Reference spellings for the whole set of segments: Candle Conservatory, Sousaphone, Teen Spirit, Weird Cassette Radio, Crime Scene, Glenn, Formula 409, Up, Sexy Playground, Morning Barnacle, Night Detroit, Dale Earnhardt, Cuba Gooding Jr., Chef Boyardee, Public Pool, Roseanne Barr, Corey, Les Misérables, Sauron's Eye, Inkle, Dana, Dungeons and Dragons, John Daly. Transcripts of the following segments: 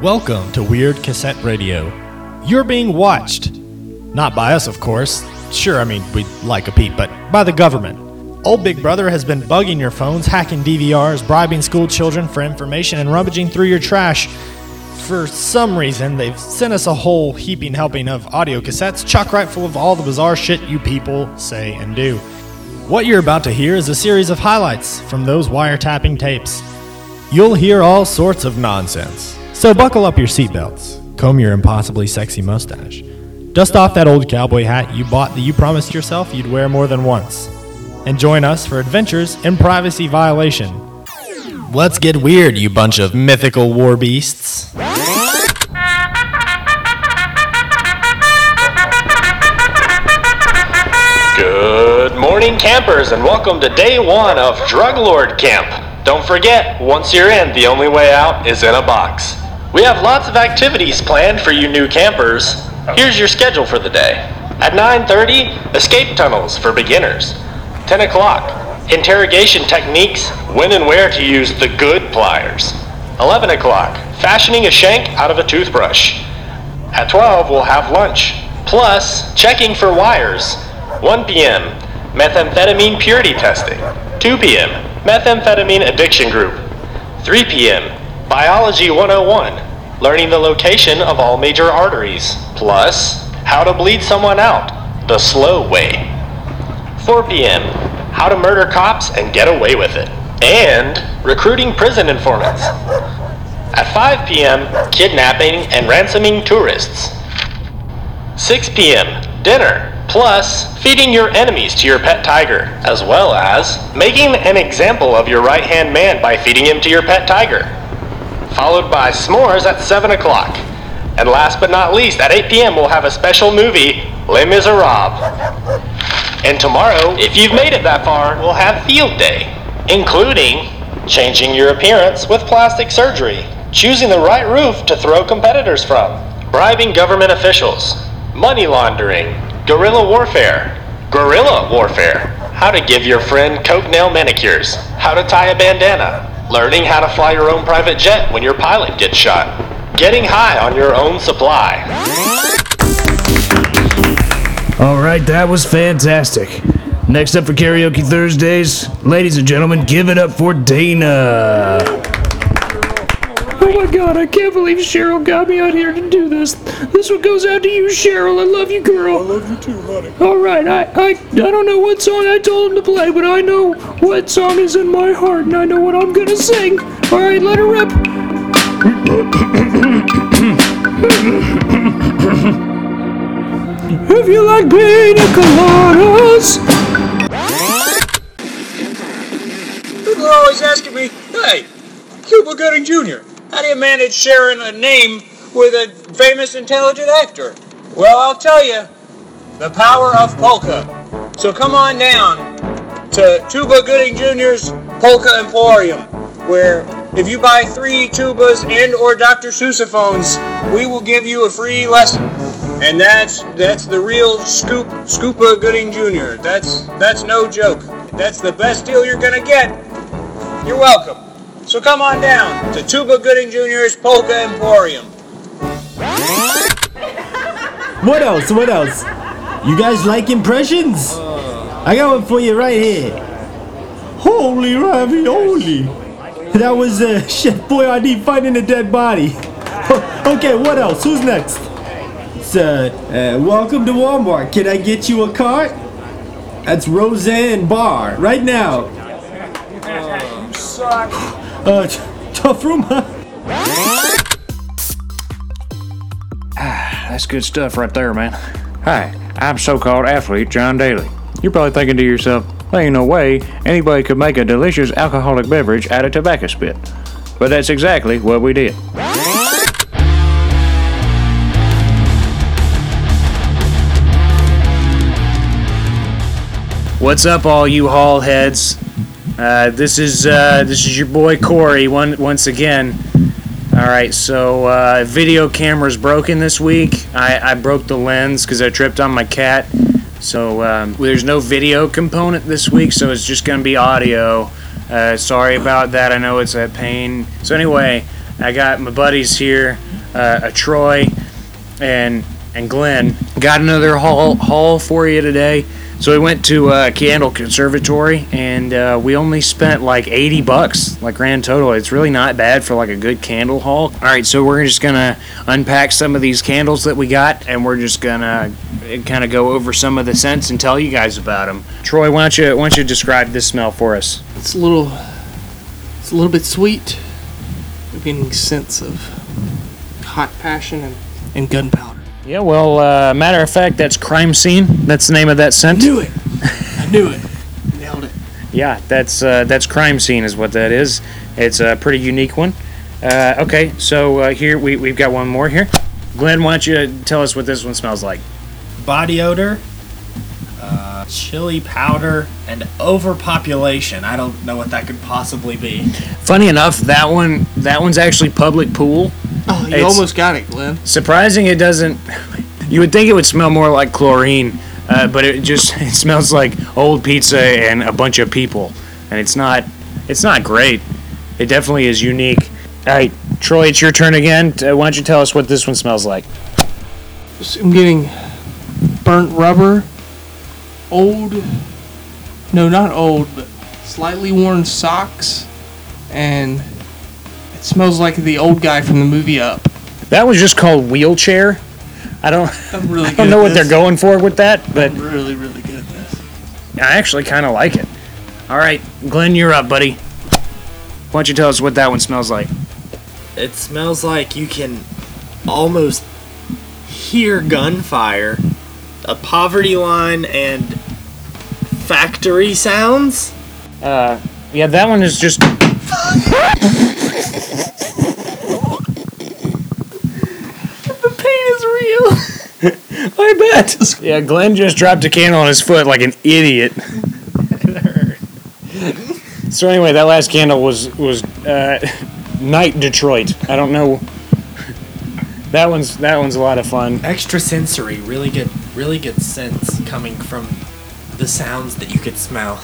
Welcome to Weird Cassette Radio. You're being watched. Not by us, of course. Sure, I mean, we'd like a peep, but by the government. Old Big Brother has been bugging your phones, hacking DVRs, bribing school children for information, and rummaging through your trash. For some reason, they've sent us a whole heaping helping of audio cassettes, chock right full of all the bizarre shit you people say and do. What you're about to hear is a series of highlights from those wiretapping tapes. You'll hear all sorts of nonsense. So buckle up your seatbelts, comb your impossibly sexy mustache, dust off that old cowboy hat you bought that you promised yourself you'd wear more than once, and join us for adventures in privacy violation. Let's get weird, you bunch of mythical war beasts. Good morning, campers, and welcome to day one of Drug Lord Camp. Don't forget, once you're in, the only way out is in a box. We have lots of activities planned for you new campers. Here's your schedule for the day. At 9:30, escape tunnels for beginners. 10 o'clock, interrogation techniques, when and where to use the good pliers. 11 o'clock, fashioning a shank out of a toothbrush. At 12, we'll have lunch, plus checking for wires. 1 p.m., methamphetamine purity testing. 2 p.m., methamphetamine addiction group. 3 p.m., biology 101. Learning the location of all major arteries, plus how to bleed someone out the slow way. 4 p.m., how to murder cops and get away with it, and recruiting prison informants. At 5 p.m., kidnapping and ransoming tourists. 6 p.m., dinner, plus feeding your enemies to your pet tiger, as well as making an example of your right-hand man by feeding him to your pet tiger. Followed by s'mores at 7 o'clock. And last but not least, at 8 p.m. we'll have a special movie, Les Misérables. And tomorrow, if you've made it that far, we'll have field day, including changing your appearance with plastic surgery, choosing the right roof to throw competitors from, bribing government officials, money laundering, guerrilla warfare, how to give your friend coke nail manicures, how to tie a bandana, learning how to fly your own private jet when your pilot gets shot, getting high on your own supply. All right, that was fantastic. Next up for Karaoke Thursdays, ladies and gentlemen, give it up for Dana. Oh my God, I can't believe Cheryl got me out here to do this. This one goes out to you, Cheryl. I love you, girl. I love you too, honey. All right, I don't know what song I told him to play, but I know what song is in my heart, and I know what I'm gonna sing. All right, let her rip. If you like pina coladas. People are always asking me, hey, Cuba Gooding Jr., how do you manage sharing a name with a famous, intelligent actor? Well, I'll tell you, the power of polka. So come on down to Tuba Gooding Jr.'s Polka Emporium, where if you buy 3 tubas and or Dr. Sousaphones, we will give you a free lesson. And that's the real Scoopa Gooding Jr. That's no joke. That's the best deal you're going to get. You're welcome. So come on down to Cuba Gooding Jr.'s Polka Emporium. What else? You guys like impressions? I got one for you right here. Holy ravioli! That was Chef Boyardee finding a dead body. Okay, what else? Who's next? It's, welcome to Walmart. Can I get you a cart? That's Roseanne Barr, right now. You suck. Tough room, huh? That's good stuff right there, man. Hi, I'm so-called athlete John Daly. You're probably thinking to yourself, there ain't no way anybody could make a delicious alcoholic beverage out of tobacco spit. But that's exactly what we did. What's up, all you hall heads? This is your boy Corey once again. All right, so video camera's broken this week. I broke the lens because I tripped on my cat. So there's no video component this week, so it's just gonna be audio. Sorry about that. I know it's a pain. So anyway, I got my buddies here, Troy and Glenn. Got another haul for you today. So we went to Candle Conservatory, and we only spent like $80, like grand total. It's really not bad for like a good candle haul. All right, so we're just gonna unpack some of these candles that we got, and we're just gonna kind of go over some of the scents and tell you guys about them. Troy, why don't you describe this smell for us? It's a little bit sweet. We're getting scents of hot passion and gunpowder. Yeah, well, matter of fact, that's Crime Scene. That's the name of that scent. I knew it. Nailed it. Yeah, that's Crime Scene is what that is. It's a pretty unique one. Okay, so here we've got one more here. Glenn, why don't you tell us what this one smells like? Body odor, chili powder, and overpopulation. I don't know what that could possibly be. Funny enough, that one's actually Public Pool. Oh, you almost got it, Glenn. Surprising it doesn't... You would think it would smell more like chlorine, but it smells like old pizza and a bunch of people. And it's not great. It definitely is unique. All right, Troy, it's your turn again. Why don't you tell us what this one smells like? I'm getting burnt rubber, not old, but slightly worn socks, and... smells like the old guy from the movie Up. That was just called Wheelchair. I don't know what they're going for with that, but I'm really, really good at this. I actually kind of like it. All right, Glenn, you're up, buddy. Why don't you tell us what that one smells like? It smells like you can almost hear gunfire, a poverty line, and factory sounds. Yeah, that one is just... I bet. Yeah, Glenn just dropped a candle on his foot like an idiot. So anyway, that last candle was Night Detroit. I don't know. That one's a lot of fun. Extrasensory, really good sense coming from the sounds that you could smell.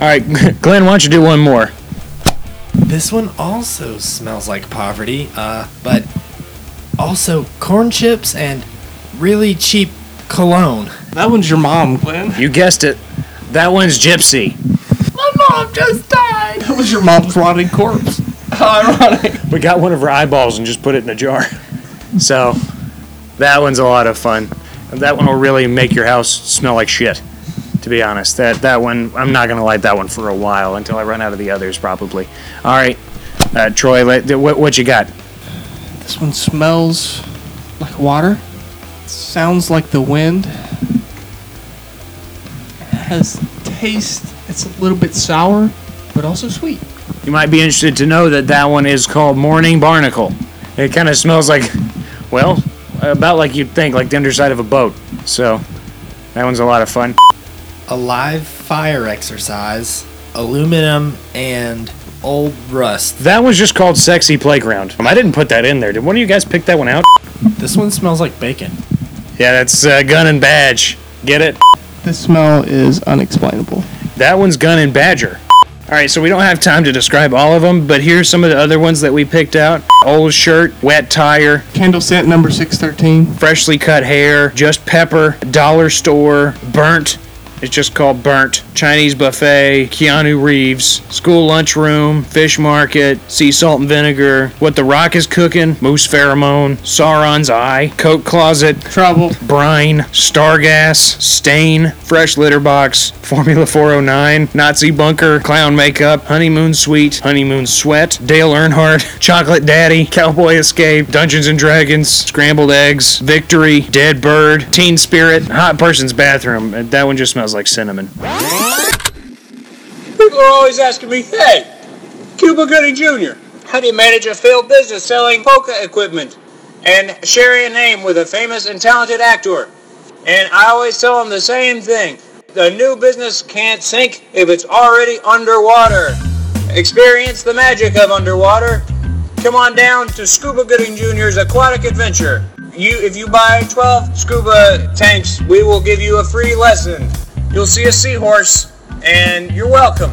All right, Glenn, why don't you do one more? This one also smells like poverty, but. Also, corn chips and really cheap cologne. That one's your mom, Glenn. You guessed it. That one's Gypsy. My mom just died. That was your mom's rotting corpse. How ironic. We got one of her eyeballs and just put it in a jar. So, that one's a lot of fun. That one will really make your house smell like shit, to be honest. That one, I'm not going to light that one for a while until I run out of the others, probably. All right, Troy, what you got? This one smells like water, sounds like the wind, has taste, it's a little bit sour, but also sweet. You might be interested to know that one is called Morning Barnacle. It kind of smells like, well, about like you'd think, like the underside of a boat. So, that one's a lot of fun. A live fire exercise, aluminum, and... old rust. That was just called Sexy Playground. I didn't put that in there. Did one of you guys pick that one out? This one smells like bacon. Yeah, that's Gun and Badge. Get it? This smell is unexplainable. That one's Gun and Badger. All right, so we don't have time to describe all of them, but here's some of the other ones that we picked out. Old shirt, wet tire. Candle scent number 613. Freshly cut hair, just pepper, dollar store, burnt. It's just called Burnt. Chinese buffet, Keanu Reeves, school lunchroom, fish market, sea salt and vinegar, what the rock is cooking, moose pheromone, Sauron's Eye, coat closet, trouble, brine, stargas, stain, fresh litter box, Formula 409, Nazi bunker, clown makeup, honeymoon suite, honeymoon sweat, Dale Earnhardt, chocolate daddy, cowboy escape, Dungeons and Dragons, scrambled eggs, victory, dead bird, Teen Spirit, hot person's bathroom. That one just smells like cinnamon. People are always asking me, hey, Cuba Gooding Jr., how do you manage a failed business selling polka equipment and sharing a name with a famous and talented actor? And I always tell them the same thing. The new business can't sink if it's already underwater. Experience the magic of underwater. Come on down to Scuba Gooding Jr.'s Aquatic Adventure. If you buy 12 scuba tanks, we will give you a free lesson. You'll see a seahorse, and you're welcome.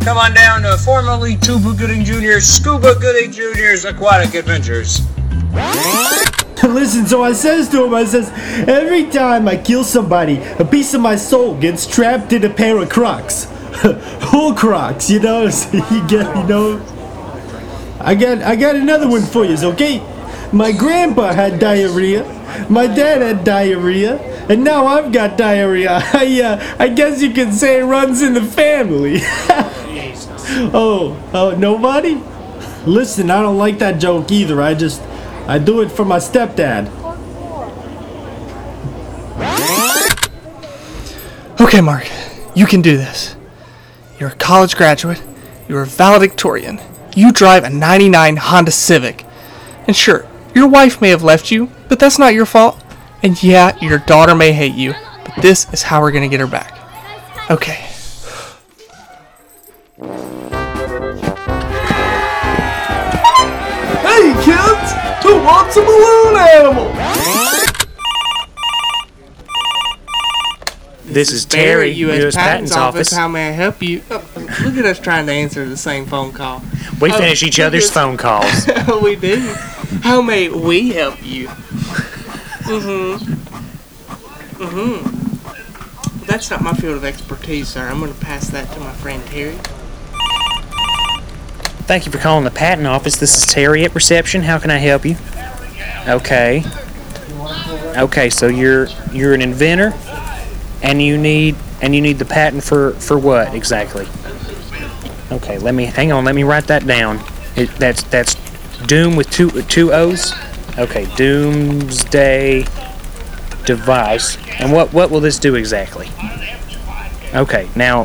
Come on down to formerly Cuba Gooding Jr., Scuba Gooding Jr.'s Aquatic Adventures. Listen, so I says to him, every time I kill somebody, a piece of my soul gets trapped in a pair of Crocs. Whole Crocs, you know, so I got another one for you, okay? My grandpa had diarrhea, my dad had diarrhea, and now I've got diarrhea. I guess you could say it runs in the family. Oh, nobody? Listen, I don't like that joke either. I do it for my stepdad. Okay, Mark, you can do this. You're a college graduate. You're a valedictorian. You drive a 99 Honda Civic. And sure, your wife may have left you, but that's not your fault. And yeah, your daughter may hate you, but this is how we're gonna get her back. Okay. Hey kids, who wants a balloon animal? This is Terry, U.S. Patents Office. How may I help you? Oh, look at us trying to answer the same phone call. We finish each other's phone calls. We do. How may we help you? That's not my field of expertise, sir. I'm going to pass that to my friend Terry. Thank you for calling the patent office. This is Terry at reception. How can I help you? Okay, so you're an inventor, and you need the patent for what exactly? Okay, let me write that down. That's Doom with two O's. Okay, Doomsday Device. And what will this do exactly? Okay, now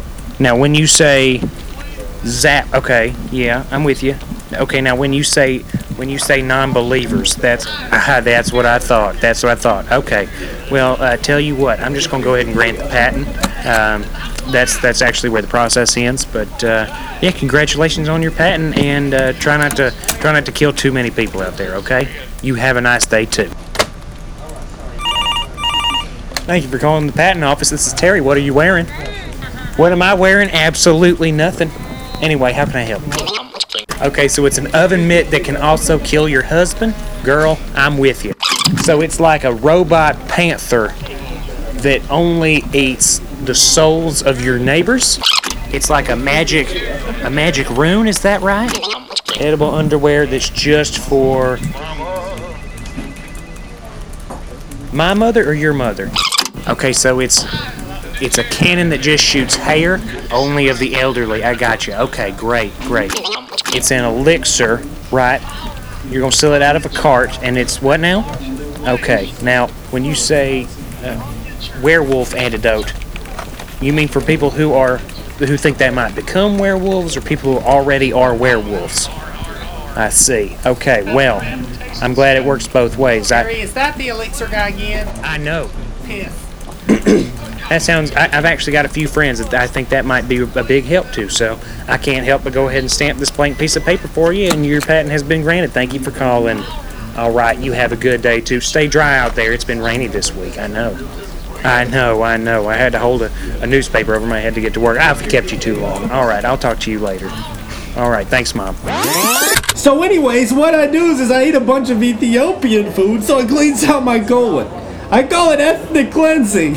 when you say zap, okay, yeah, I'm with you. Okay, now when you say non-believers, that's what I thought. That's what I thought. Okay, well, tell you what, I'm just gonna go ahead and grant the patent. That's actually where the process ends. But yeah, congratulations on your patent, and try not to kill too many people out there. Okay, you have a nice day too. Thank you for calling the patent office. This is Terry. What are you wearing? What am I wearing? Absolutely nothing. Anyway, how can I help? Okay, so it's an oven mitt that can also kill your husband? Girl, I'm with you. So it's like a robot panther that only eats the souls of your neighbors? It's like a magic rune, is that right? Edible underwear that's just for my mother or your mother? Okay, so it's a cannon that just shoots hair, only of the elderly. I got you. Okay, great. It's an elixir, right? You're going to sell it out of a cart, and it's what now? Okay, now, when you say werewolf antidote, you mean for people who think they might become werewolves or people who already are werewolves? I see. Okay, well, I'm glad it works both ways. Terry, is that the elixir guy again? I know. Yes. That sounds, I've actually got a few friends that I think that might be a big help to, so I can't help but go ahead and stamp this blank piece of paper for you, and your patent has been granted. Thank you for calling. All right, you have a good day, too. Stay dry out there. It's been rainy this week. I know. I had to hold a newspaper over my head to get to work. I've kept you too long. All right, I'll talk to you later. All right, thanks, Mom. So anyways, what I do is I eat a bunch of Ethiopian food, so it cleans out my colon. I call it ethnic cleansing.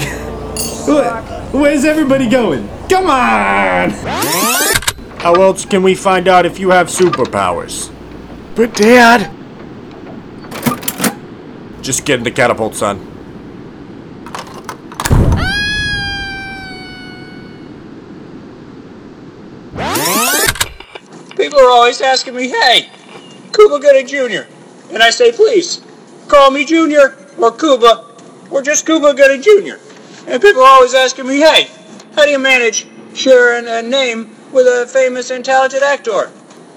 Where's everybody going? Come on! How else can we find out if you have superpowers? But Dad! Just get in the catapult, son. People are always asking me, hey, Cuba Gooding Jr. And I say, please, call me Junior or Cuba or just Cuba Gooding Jr. And people are always asking me, hey, how do you manage sharing a name with a famous and talented actor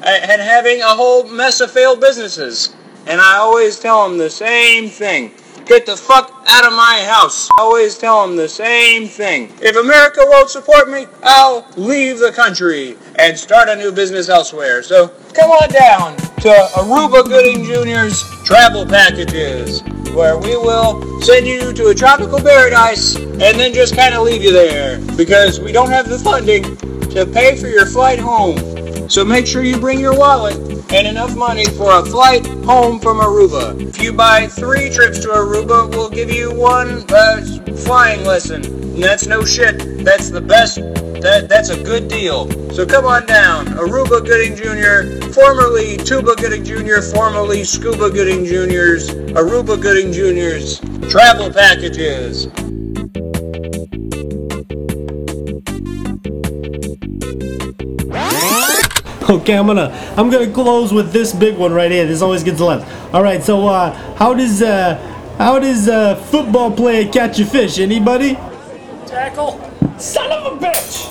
and having a whole mess of failed businesses? And I always tell them the same thing. Get the fuck out of my house. I always tell them the same thing. If America won't support me, I'll leave the country and start a new business elsewhere. So come on down to Aruba Gooding Jr.'s Travel Packages, where we will send you to a tropical paradise and then just kind of leave you there because we don't have the funding to pay for your flight home. So make sure you bring your wallet and enough money for a flight home from Aruba. If you buy 3 trips to Aruba, we'll give you 1 flying lesson. And that's no shit. That's the best. That's a good deal. So come on down. Aruba Gooding Jr., formerly Tuba Gooding Jr., formerly Scuba Gooding Jr.'s, Aruba Gooding Jr.'s travel packages. Okay, I'm gonna close with this big one right here. This always gets left. All right, so how does football player catch a fish? Anybody? Tackle. Son of a bitch!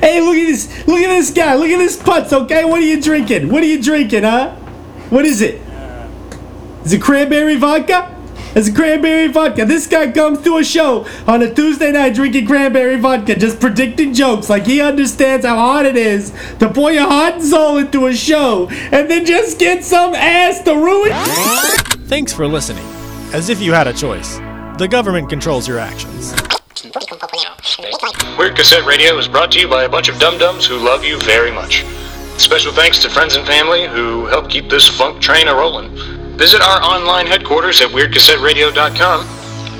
Hey, look at this! Look at this guy! Look at this putz! Okay, what are you drinking? What are you drinking, huh? What is it? Is it cranberry vodka? It's cranberry vodka. This guy comes to a show on a Tuesday night drinking cranberry vodka, just predicting jokes like he understands how hard it is to pour your heart and soul into a show and then just get some ass to ruin. Thanks for listening. As if you had a choice. The government controls your actions. Weird Cassette Radio is brought to you by a bunch of dum-dums who love you very much. Special thanks to friends and family who help keep this funk train a-rollin'. Visit our online headquarters at weirdcassetteradio.com.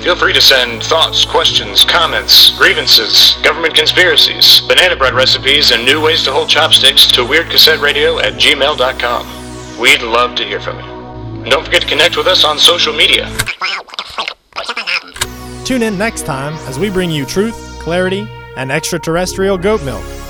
Feel free to send thoughts, questions, comments, grievances, government conspiracies, banana bread recipes, and new ways to hold chopsticks to weirdcassetteradio@gmail.com. We'd love to hear from you. And don't forget to connect with us on social media. Tune in next time as we bring you truth, clarity, and extraterrestrial goat milk.